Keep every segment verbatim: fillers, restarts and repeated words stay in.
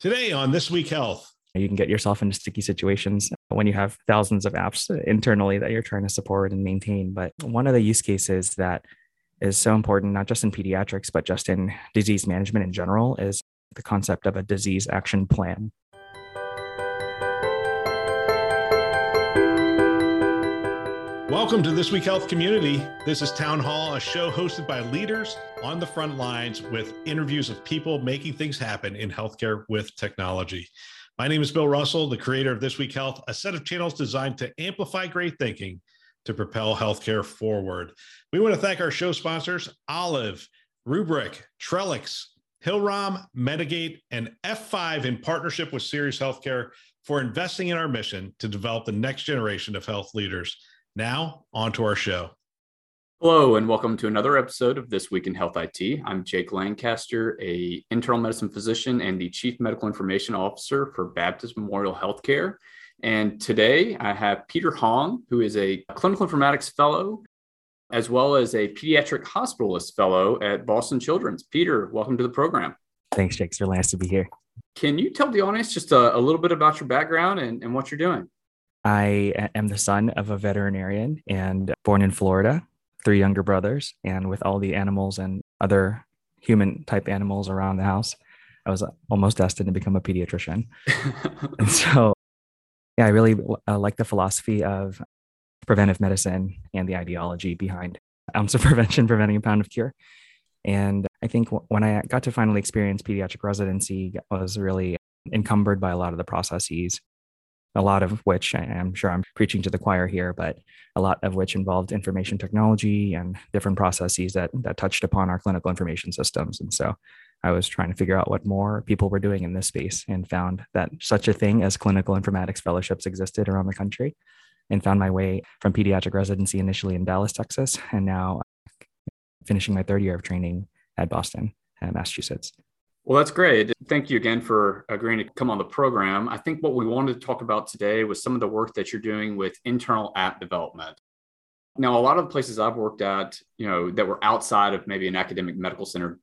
Today on This Week Health. You can get yourself into sticky situations when you have thousands of apps internally that you're trying to support and maintain. But one of the use cases that is so important, not just in pediatrics, but just in disease management in general, is the concept of a disease action plan. Welcome to This Week Health Community. This is Town Hall, a show hosted by leaders on the front lines with interviews of people making things happen in healthcare with technology. My name is Bill Russell, the creator of This Week Health, a set of channels designed to amplify great thinking to propel healthcare forward. We want to thank our show sponsors, Olive, Rubric, Trellix, Hillrom, Medigate, and F five in partnership with Sirius Healthcare for investing in our mission to develop the next generation of health leaders. Now, on to our show. Hello, and welcome to another episode of This Week in Health I T. I'm Jake Lancaster, an internal medicine physician and the Chief Medical Information Officer for Baptist Memorial Health Care. And today I have Peter Hong, who is a clinical informatics fellow, as well as a pediatric hospitalist fellow at Boston Children's. Peter, welcome to the program. Thanks, Jake. It's really nice to be here. Can you tell the audience just a, a little bit about your background and, and what you're doing? I am the son of a veterinarian and born in Florida, three younger brothers, and with all the animals and other human type animals around the house, I was almost destined to become a pediatrician. And so, yeah, I really uh, like the philosophy of preventive medicine and the ideology behind ounce of prevention, preventing a pound of cure. And I think w- when I got to finally experience pediatric residency, I was really encumbered by a lot of the processes. A lot of which, I'm sure I'm preaching to the choir here, but a lot of which involved information technology and different processes that that touched upon our clinical information systems. And so I was trying to figure out what more people were doing in this space and found that such a thing as clinical informatics fellowships existed around the country, and found my way from pediatric residency initially in Dallas, Texas, and now finishing my third year of training at Boston, Massachusetts. Well, that's great. Thank you again for agreeing to come on the program. I think what we wanted to talk about today was some of the work that you're doing with internal app development. Now, a lot of the places I've worked at, you know, that were outside of maybe an academic medical center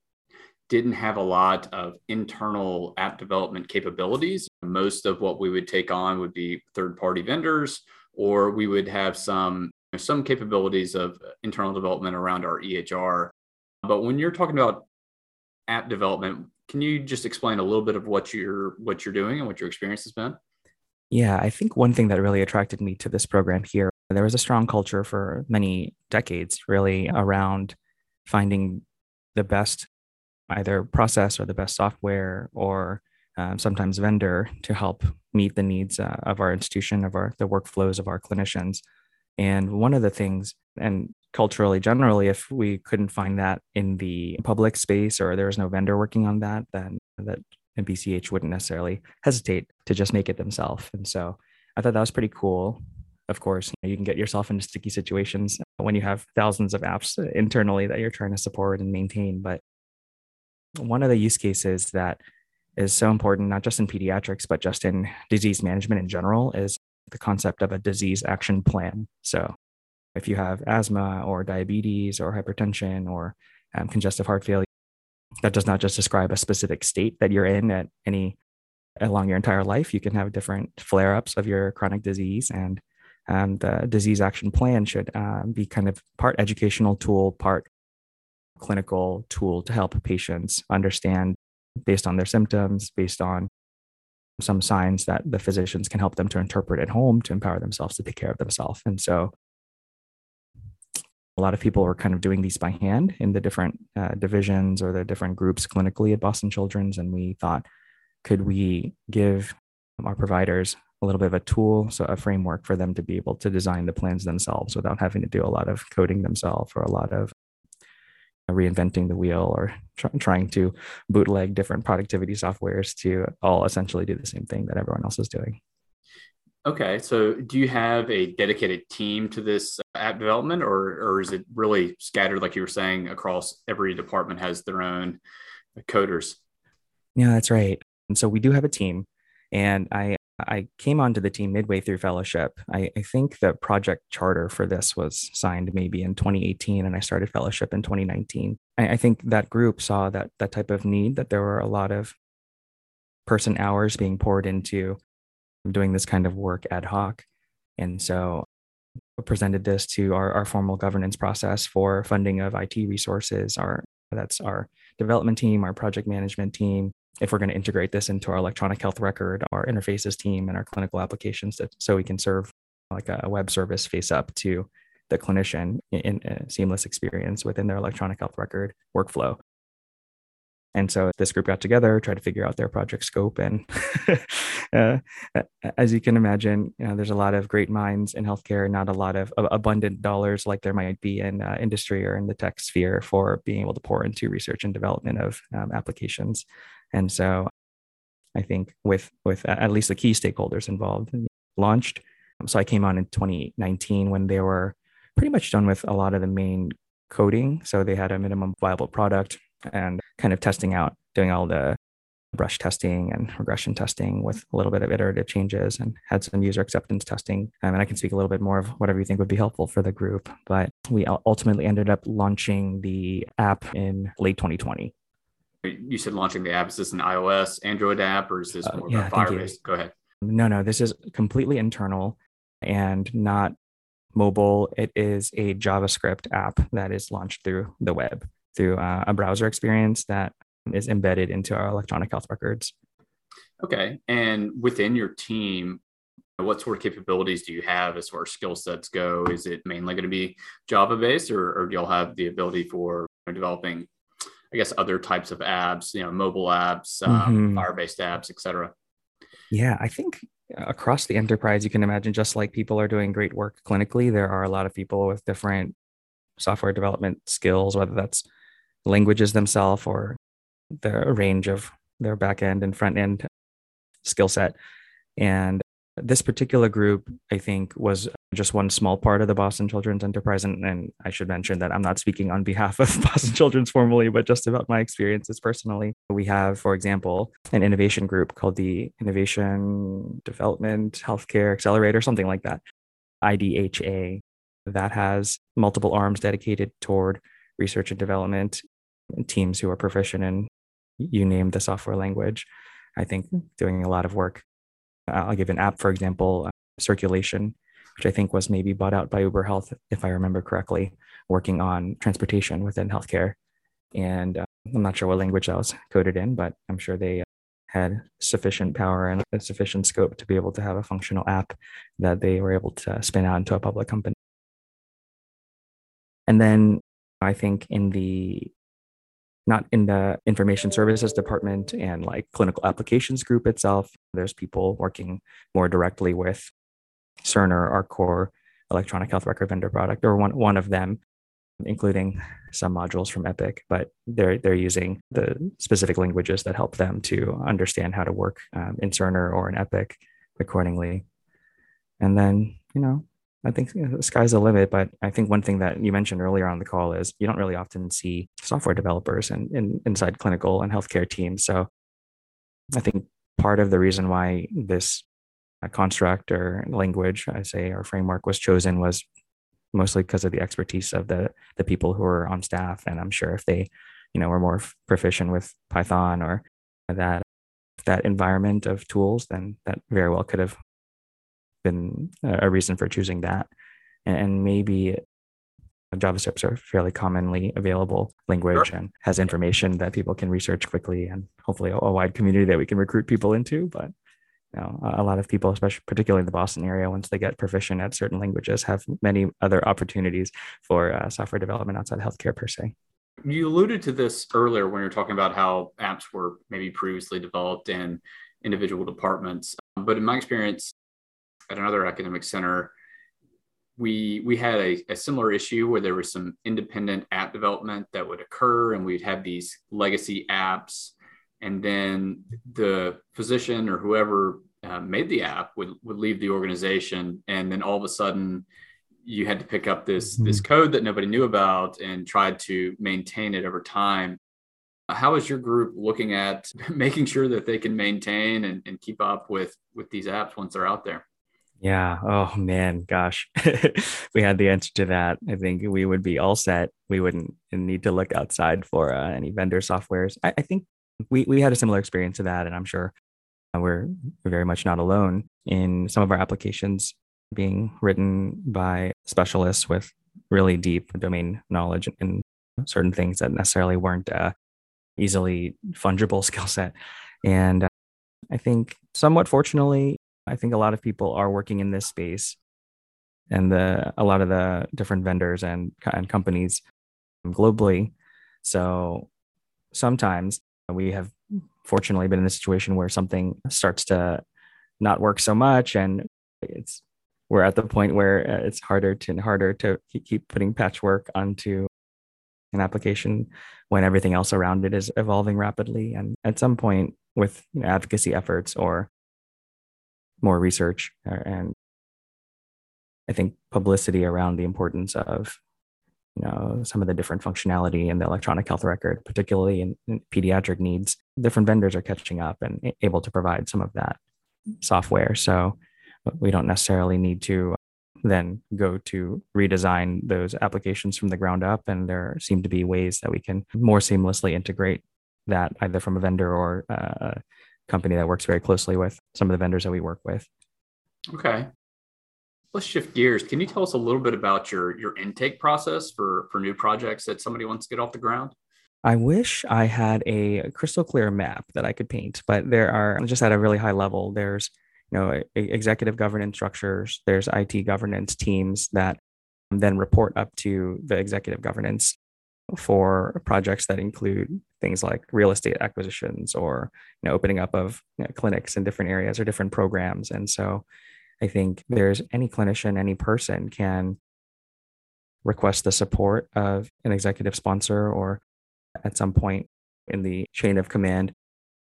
didn't have a lot of internal app development capabilities. Most of what we would take on would be third-party vendors, or we would have some, you know, some capabilities of internal development around our E H R. But when you're talking about app development, can you just explain a little bit of what you're what you're doing and what your experience has been? Yeah, I think one thing that really attracted me to this program here, there was a strong culture for many decades, really, around finding the best either process or the best software or um, sometimes vendor to help meet the needs uh, of our institution, of our the workflows of our clinicians. And one of the things, and culturally, generally, if we couldn't find that in the public space or there was no vendor working on that, then that B C H wouldn't necessarily hesitate to just make it themselves. And so I thought that was pretty cool. Of course, you know, you can get yourself into sticky situations when you have thousands of apps internally that you're trying to support and maintain. But one of the use cases that is so important, not just in pediatrics, but just in disease management in general, is the concept of a disease action plan. So if you have asthma or diabetes or hypertension or um, congestive heart failure, that does not just describe a specific state that you're in at any along your entire life. You can have different flare-ups of your chronic disease, and um, the disease action plan should uh, be kind of part educational tool, part clinical tool to help patients understand based on their symptoms, based on some signs that the physicians can help them to interpret at home to empower themselves to take care of themselves. And so a lot of people were kind of doing these by hand in the different uh, divisions or the different groups clinically at Boston Children's. And we thought, could we give our providers a little bit of a tool, so a framework for them to be able to design the plans themselves without having to do a lot of coding themselves or a lot of reinventing the wheel or try, trying to bootleg different productivity softwares to all essentially do the same thing that everyone else is doing. Okay. So do you have a dedicated team to this app development, or, or is it really scattered, like you were saying, across every department has their own coders? Yeah, that's right. And so we do have a team, and I, I came onto the team midway through fellowship. I, I think the project charter for this was signed maybe in twenty eighteen, and I started fellowship in twenty nineteen. I, I think that group saw that that type of need, that there were a lot of person hours being poured into doing this kind of work ad hoc. And so I presented this to our, our formal governance process for funding of I T resources. Our That's our development team, our project management team. If we're going to integrate this into our electronic health record, our interfaces team, and our clinical applications, that, so we can serve like a web service face up to the clinician in a seamless experience within their electronic health record workflow. And so this group got together, tried to figure out their project scope. And uh, as you can imagine, you know, there's a lot of great minds in healthcare, not a lot of abundant dollars like there might be in uh, industry or in the tech sphere for being able to pour into research and development of um, applications. And so I think with, with at least the key stakeholders involved launched. So I came on in twenty nineteen when they were pretty much done with a lot of the main coding. So they had a minimum viable product and kind of testing out, doing all the brush testing and regression testing with a little bit of iterative changes, and had some user acceptance testing. Um, and I can speak a little bit more of whatever you think would be helpful for the group. But we ultimately ended up launching the app in late twenty twenty. You said launching the app. Is this an iOS, Android app, or is this more uh, yeah, about Firebase? Go ahead. No, no, this is completely internal and not mobile. It is a JavaScript app that is launched through the web, through uh, a browser experience that is embedded into our electronic health records. Okay. And within your team, what sort of capabilities do you have as far as skill sets go? Is it mainly going to be Java-based, or, or do y'all have the ability for developing, I guess, other types of apps, you know, mobile apps, um, mm-hmm. Firebase apps, et cetera? Yeah, I think across the enterprise, you can imagine, just like people are doing great work clinically, there are a lot of people with different software development skills, whether that's languages themselves or the range of their back end and front end skill set. And this particular group, I think, was just one small part of the Boston Children's enterprise. And, and I should mention that I'm not speaking on behalf of Boston Children's formally, but just about my experiences personally. We have, for example, an innovation group called the Innovation Development Healthcare Accelerator, something like that, I D H A, that has multiple arms dedicated toward research and development and teams who are proficient in, you name the software language. I think doing a lot of work. I'll give an app, for example, Circulation, which I think was maybe bought out by Uber Health, if I remember correctly, working on transportation within healthcare. And uh, I'm not sure what language that was coded in, but I'm sure they had sufficient power and sufficient scope to be able to have a functional app that they were able to spin out into a public company. And then I think in the Not in the information services department and like clinical applications group itself, there's people working more directly with Cerner, our core electronic health record vendor product, or one, one of them, including some modules from Epic, but they're, they're using the specific languages that help them to understand how to work um, in Cerner or in Epic accordingly. And then, you know, I think the sky's the limit, but I think one thing that you mentioned earlier on the call is you don't really often see software developers in, in, inside clinical and healthcare teams. So I think part of the reason why this construct or language, I say, or framework was chosen was mostly because of the expertise of the, the people who are on staff. And I'm sure if they, you know, were more proficient with Python or that, that environment of tools, then that very well could have been a reason for choosing that. And maybe JavaScripts are fairly commonly available language, sure, and has information that people can research quickly, and hopefully a wide community that we can recruit people into. But you know, a lot of people, especially particularly in the Boston area, once they get proficient at certain languages, have many other opportunities for uh, software development outside healthcare per se. You alluded to this earlier when you're talking about how apps were maybe previously developed in individual departments. But in my experience, at another academic center, we we had a, a similar issue where there was some independent app development that would occur, and we'd have these legacy apps, and then the physician or whoever uh, made the app would, would leave the organization, and then all of a sudden you had to pick up this, mm-hmm. this code that nobody knew about and tried to maintain it over time. How is your group looking at making sure that they can maintain and, and keep up with, with these apps once they're out there? Yeah. Oh man, gosh, we had the answer to that, I think we would be all set. We wouldn't need to look outside for uh, any vendor softwares. I, I think we, we had a similar experience to that. And I'm sure we're very much not alone in some of our applications being written by specialists with really deep domain knowledge in certain things that necessarily weren't a easily fungible skill set. And uh, I think somewhat fortunately, I think a lot of people are working in this space, and the a lot of the different vendors and, and companies globally. So sometimes we have fortunately been in a situation where something starts to not work so much, and it's we're at the point where it's harder to, and harder to keep putting patchwork onto an application when everything else around it is evolving rapidly. And at some point with you know, advocacy efforts or more research, and I think publicity around the importance of you know, some of the different functionality in the electronic health record, particularly in, in pediatric needs, different vendors are catching up and able to provide some of that software. So we don't necessarily need to then go to redesign those applications from the ground up. And there seem to be ways that we can more seamlessly integrate that either from a vendor or a company that works very closely with some of the vendors that we work with. Okay. Let's shift gears. Can you tell us a little bit about your your intake process for, for new projects that somebody wants to get off the ground? I wish I had a crystal clear map that I could paint, but there are, just at a really high level, there's you know, executive governance structures, there's I T governance teams that then report up to the executive governance for projects that include things like real estate acquisitions or you know, opening up of you know, clinics in different areas or different programs. And so I think there's any clinician, any person can request the support of an executive sponsor, or at some point in the chain of command,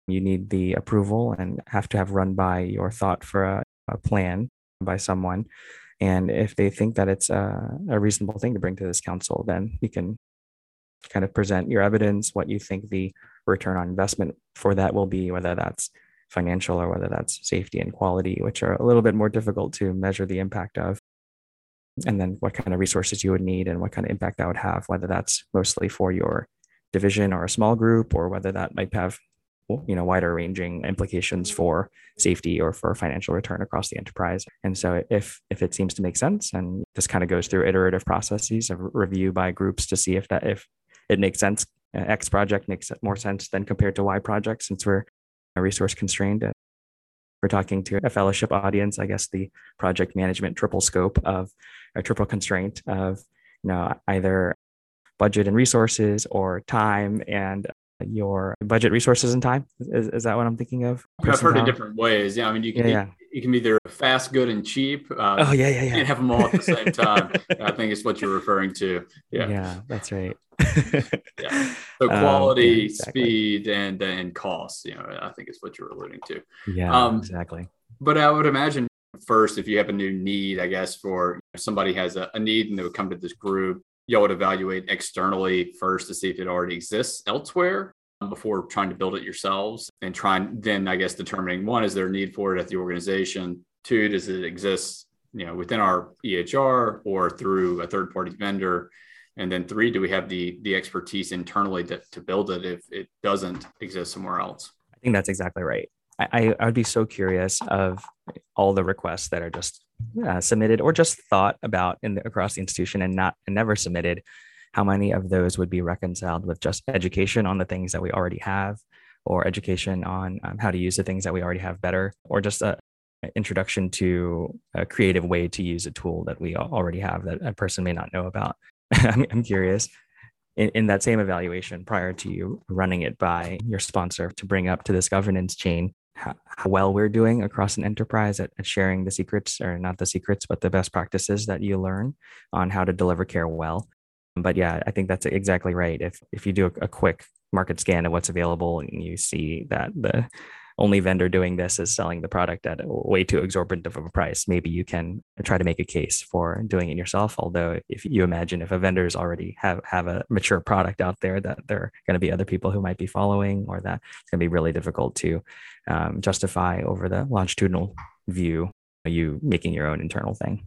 you need the approval and have to have run by your thought for a, a plan by someone. And if they think that it's a, a reasonable thing to bring to this council, then you can kind of present your evidence, what you think the return on investment for that will be, whether that's financial or whether that's safety and quality, which are a little bit more difficult to measure the impact of. And then what kind of resources you would need and what kind of impact that would have, whether that's mostly for your division or a small group, or whether that might have you know, wider ranging implications for safety or for financial return across the enterprise. And so if if it seems to make sense, and this kind of goes through iterative processes of review by groups to see if that if it makes sense, X project makes more sense than compared to Y project, since we're resource constrained. And we're talking to a fellowship audience, I guess the project management triple scope of a triple constraint of you know, either budget and resources or time and your budget, resources, and time. Is, is that what I'm thinking of? Person I've heard it different ways. Yeah. I mean, you can, yeah, yeah. you can be there fast, good, and cheap. Uh, oh yeah. Yeah. yeah. You can't have them all at the same time. I think it's what you're referring to. Yeah. Yeah. That's right. yeah. So quality, um, yeah, exactly. speed, and, and cost, you know, I think it's what you're alluding to. Yeah, um, exactly. But I would imagine first, if you have a new need, I guess, for if somebody has a, a need and they would come to this group, y'all would evaluate externally first to see if it already exists elsewhere before trying to build it yourselves, and trying then, I guess, determining one, is there a need for it at the organization? Two, does it exist, you know, within our E H R or through a third party vendor? And then three, do we have the the expertise internally to, to build it if it doesn't exist somewhere else? I think that's exactly right. I, I would be so curious of all the requests that are just uh, submitted or just thought about in the, across the institution and not and never submitted. How many of those would be reconciled with just education on the things that we already have, or education on um, how to use the things that we already have better, or just an introduction to a creative way to use a tool that we already have that a person may not know about? I'm, I'm curious. In, in that same evaluation, prior to you running it by your sponsor to bring up to this governance chain, how well we're doing across an enterprise at sharing the secrets, or not the secrets, but the best practices that you learn on how to deliver care well. But yeah, I think that's exactly right. If if you do a, a quick market scan of what's available and you see that the only vendor doing this is selling the product at way too exorbitant of a price, maybe you can try to make a case for doing it yourself. Although if you imagine if a vendor's already have, have a mature product out there, that there are going to be other people who might be following, or that it's going to be really difficult to um, justify over the longitudinal view, you making your own internal thing.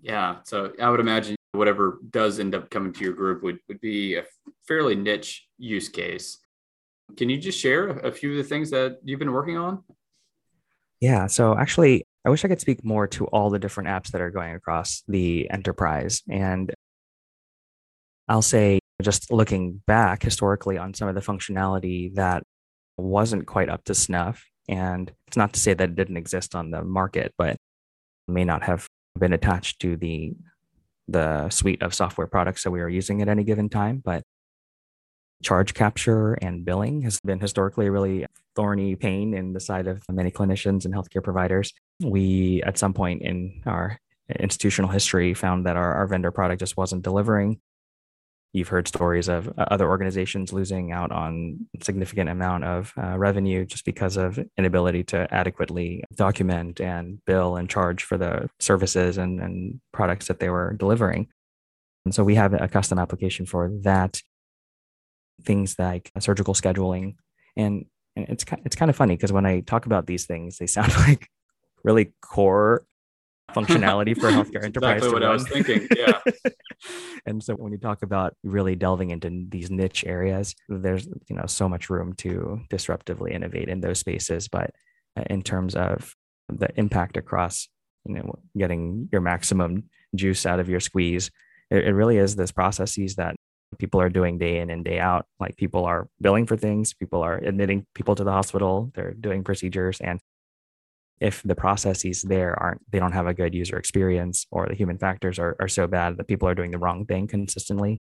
Yeah. So I would imagine whatever does end up coming to your group would, would be a fairly niche use case. Can you just share a few of the things that you've been working on? Yeah. So actually, I wish I could speak more to all the different apps that are going across the enterprise. And I'll say, just looking back historically on some of the functionality that wasn't quite up to snuff, and it's not to say that it didn't exist on the market, but may not have been attached to the the suite of software products that we are using at any given time. But charge capture and billing has been historically a really thorny pain in the side of many clinicians and healthcare providers. We, at some point in our institutional history, found that our, our vendor product just wasn't delivering. You've heard stories of other organizations losing out on a significant amount of uh, revenue just because of inability to adequately document and bill and charge for the services and, and products that they were delivering. And so we have a custom application for that. Things like surgical scheduling. And, and it's, it's kind of funny because when I talk about these things, they sound like really core functionality for healthcare enterprise. Exactly what I was thinking. Yeah. And so when you talk about really delving into these niche areas, there's, you know, so much room to disruptively innovate in those spaces. But in terms of the impact across, you know, getting your maximum juice out of your squeeze, it, it really is this processes that people are doing day in and day out. Like people are billing for things, people are admitting people to the hospital, they're doing procedures, and if the processes there aren't, they don't have a good user experience, or the human factors are, are so bad that people are doing the wrong thing consistently.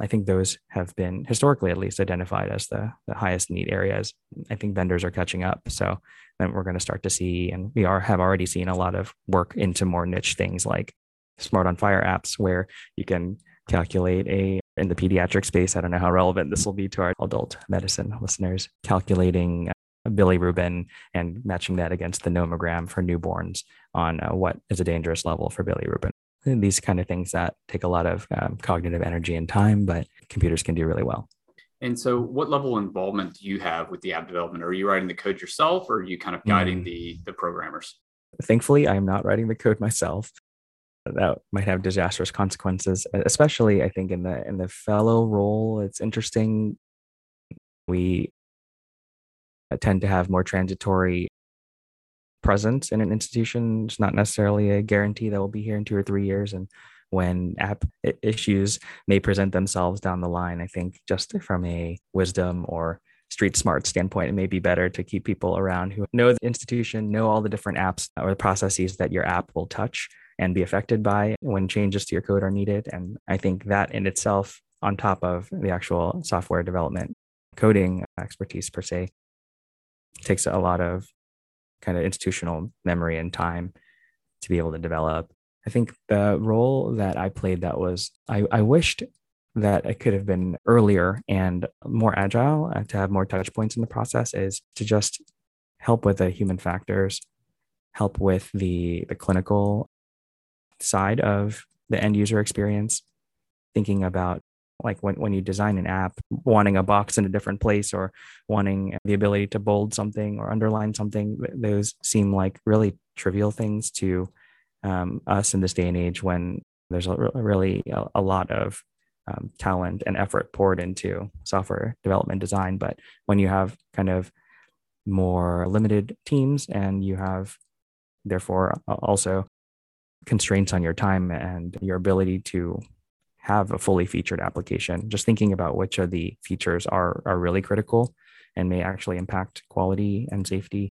I think those have been historically, at least, identified as the, the highest need areas. I think vendors are catching up. So then we're going to start to see, and we are have already seen a lot of work into more niche things like Smart on Fire apps, where you can calculate a, in the pediatric space, I don't know how relevant this will be to our adult medicine listeners, calculating bilirubin and matching that against the nomogram for newborns on uh, what is a dangerous level for bilirubin. And these kind of things that take a lot of um, cognitive energy and time, but computers can do really well. And so what level of involvement do you have with the app development? Are you writing the code yourself, or are you kind of guiding mm. the, the programmers? Thankfully, I'm not writing the code myself. That might have disastrous consequences, especially I think in the in the fellow role. It's interesting. We tend to have more transitory presence in an institution. It's not necessarily a guarantee that we'll be here in two or three years. And when app issues may present themselves down the line, I think just from a wisdom or street smart standpoint, it may be better to keep people around who know the institution, know all the different apps or the processes that your app will touch and be affected by when changes to your code are needed. And I think that in itself, on top of the actual software development coding expertise per se, takes a lot of kind of institutional memory and time to be able to develop. I think the role that I played that was, I, I wished that I could have been earlier and more agile uh, to have more touch points in the process, is to just help with the human factors, help with the, the clinical side of the end user experience, thinking about like when, when you design an app, wanting a box in a different place or wanting the ability to bold something or underline something, those seem like really trivial things to um, us in this day and age, when there's a, really a, a lot of um, talent and effort poured into software development design. But when you have kind of more limited teams, and you have therefore also constraints on your time and your ability to have a fully featured application, just thinking about which of the features are are really critical and may actually impact quality and safety.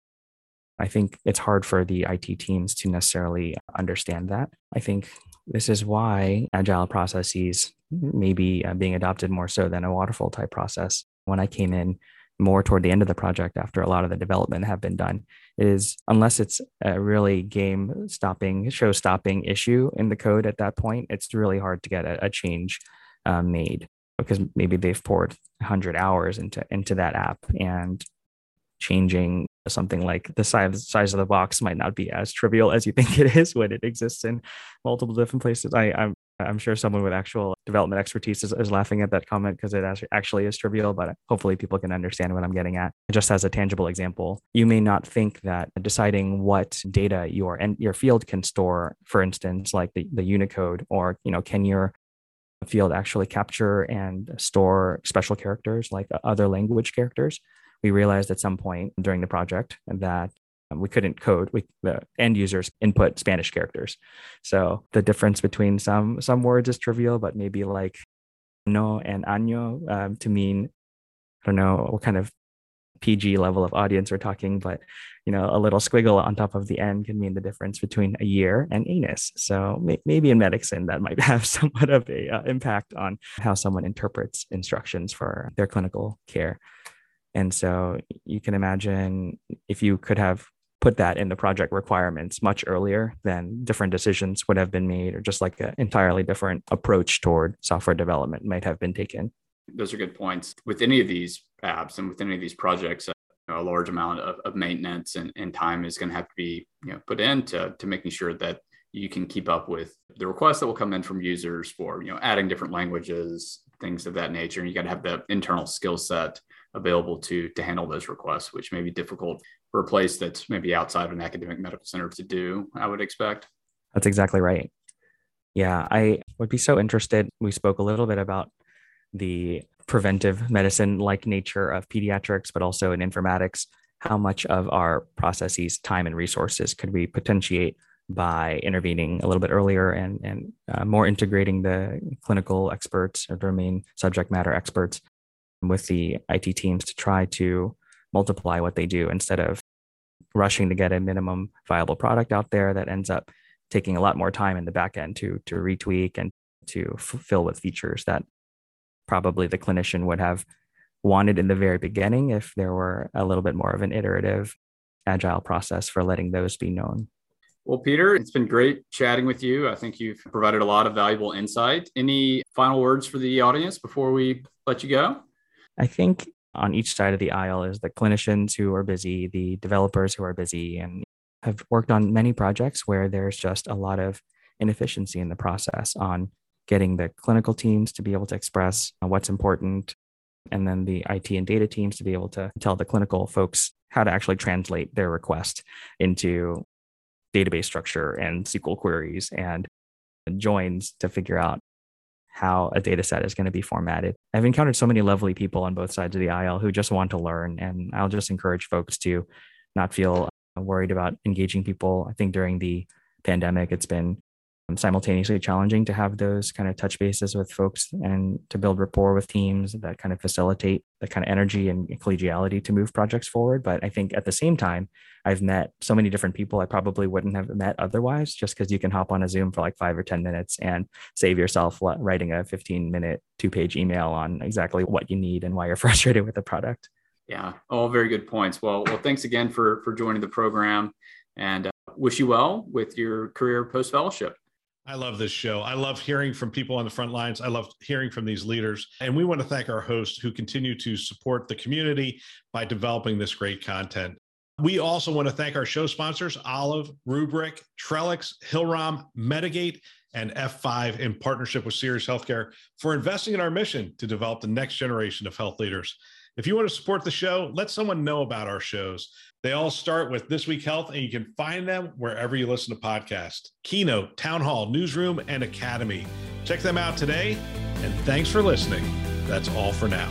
I think it's hard for the I T teams to necessarily understand that. I think this is why agile processes may be being adopted more so than a waterfall type process. When I came in more toward the end of the project, after a lot of the development have been done, is unless it's a really game stopping, show stopping issue in the code at that point, it's really hard to get a, a change uh, made, because maybe they've poured one hundred hours into, into that app, and changing something like the size, size of the box might not be as trivial as you think it is when it exists in multiple different places. I, I'm I'm sure someone with actual development expertise is, is laughing at that comment, because it actually is trivial, but hopefully people can understand what I'm getting at. Just as a tangible example, you may not think that deciding what data your your field can store, for instance, like the, the Unicode, or, you know, can your field actually capture and store special characters like other language characters? We realized at some point during the project that Um, we couldn't code. We, the end users input Spanish characters. So the difference between some some words is trivial, but maybe like no and año um, to mean, I don't know what kind of P G level of audience we're talking, but you know, a little squiggle on top of the end can mean the difference between a year and anus. So may- maybe in medicine that might have somewhat of a uh, impact on how someone interprets instructions for their clinical care. And so you can imagine if you could have put that in the project requirements much earlier, then different decisions would have been made, or just like an entirely different approach toward software development might have been taken. Those are good points. With any of these apps and with any of these projects, you know, a large amount of, of maintenance and, and time is going to have to be, you know, put into to making sure that you can keep up with the requests that will come in from users for, you know, adding different languages, things of that nature. And you got to have the internal skill set available to to handle those requests, which may be difficult for a place that's maybe outside of an academic medical center to do, I would expect. That's exactly right. Yeah, I would be so interested. We spoke a little bit about the preventive medicine-like nature of pediatrics, but also in informatics, how much of our processes, time, and resources could we potentiate by intervening a little bit earlier and, and uh, more integrating the clinical experts or domain subject matter experts with the I T teams to try to multiply what they do instead of rushing to get a minimum viable product out there that ends up taking a lot more time in the back end to, to retweak and to fill with features that probably the clinician would have wanted in the very beginning if there were a little bit more of an iterative, agile process for letting those be known. Well, Peter, it's been great chatting with you. I think you've provided a lot of valuable insight. Any final words for the audience before we let you go? I think on each side of the aisle is the clinicians who are busy, the developers who are busy, and have worked on many projects where there's just a lot of inefficiency in the process on getting the clinical teams to be able to express what's important, and then the I T and data teams to be able to tell the clinical folks how to actually translate their request into database structure and S Q L queries and joins to figure out how a data set is going to be formatted. I've encountered so many lovely people on both sides of the aisle who just want to learn, and I'll just encourage folks to not feel worried about engaging people. I think during the pandemic, it's been simultaneously challenging to have those kind of touch bases with folks and to build rapport with teams that kind of facilitate the kind of energy and collegiality to move projects forward. But I think at the same time, I've met so many different people I probably wouldn't have met otherwise, just because you can hop on a Zoom for like five or ten minutes and save yourself writing a fifteen minute two page email on exactly what you need and why you're frustrated with the product. Yeah. All very good points. Well, well, thanks again for, for joining the program, and uh, wish you well with your career post-fellowship. I love this show. I love hearing from people on the front lines. I love hearing from these leaders. And we want to thank our hosts who continue to support the community by developing this great content. We also want to thank our show sponsors, Olive, Rubric, Trellix, Hillrom, Medigate, and F five in partnership with Sirius Healthcare for investing in our mission to develop the next generation of health leaders. If you want to support the show, let someone know about our shows. They all start with This Week Health, and you can find them wherever you listen to podcasts: Keynote, Town Hall, Newsroom, and Academy. Check them out today, and thanks for listening. That's all for now.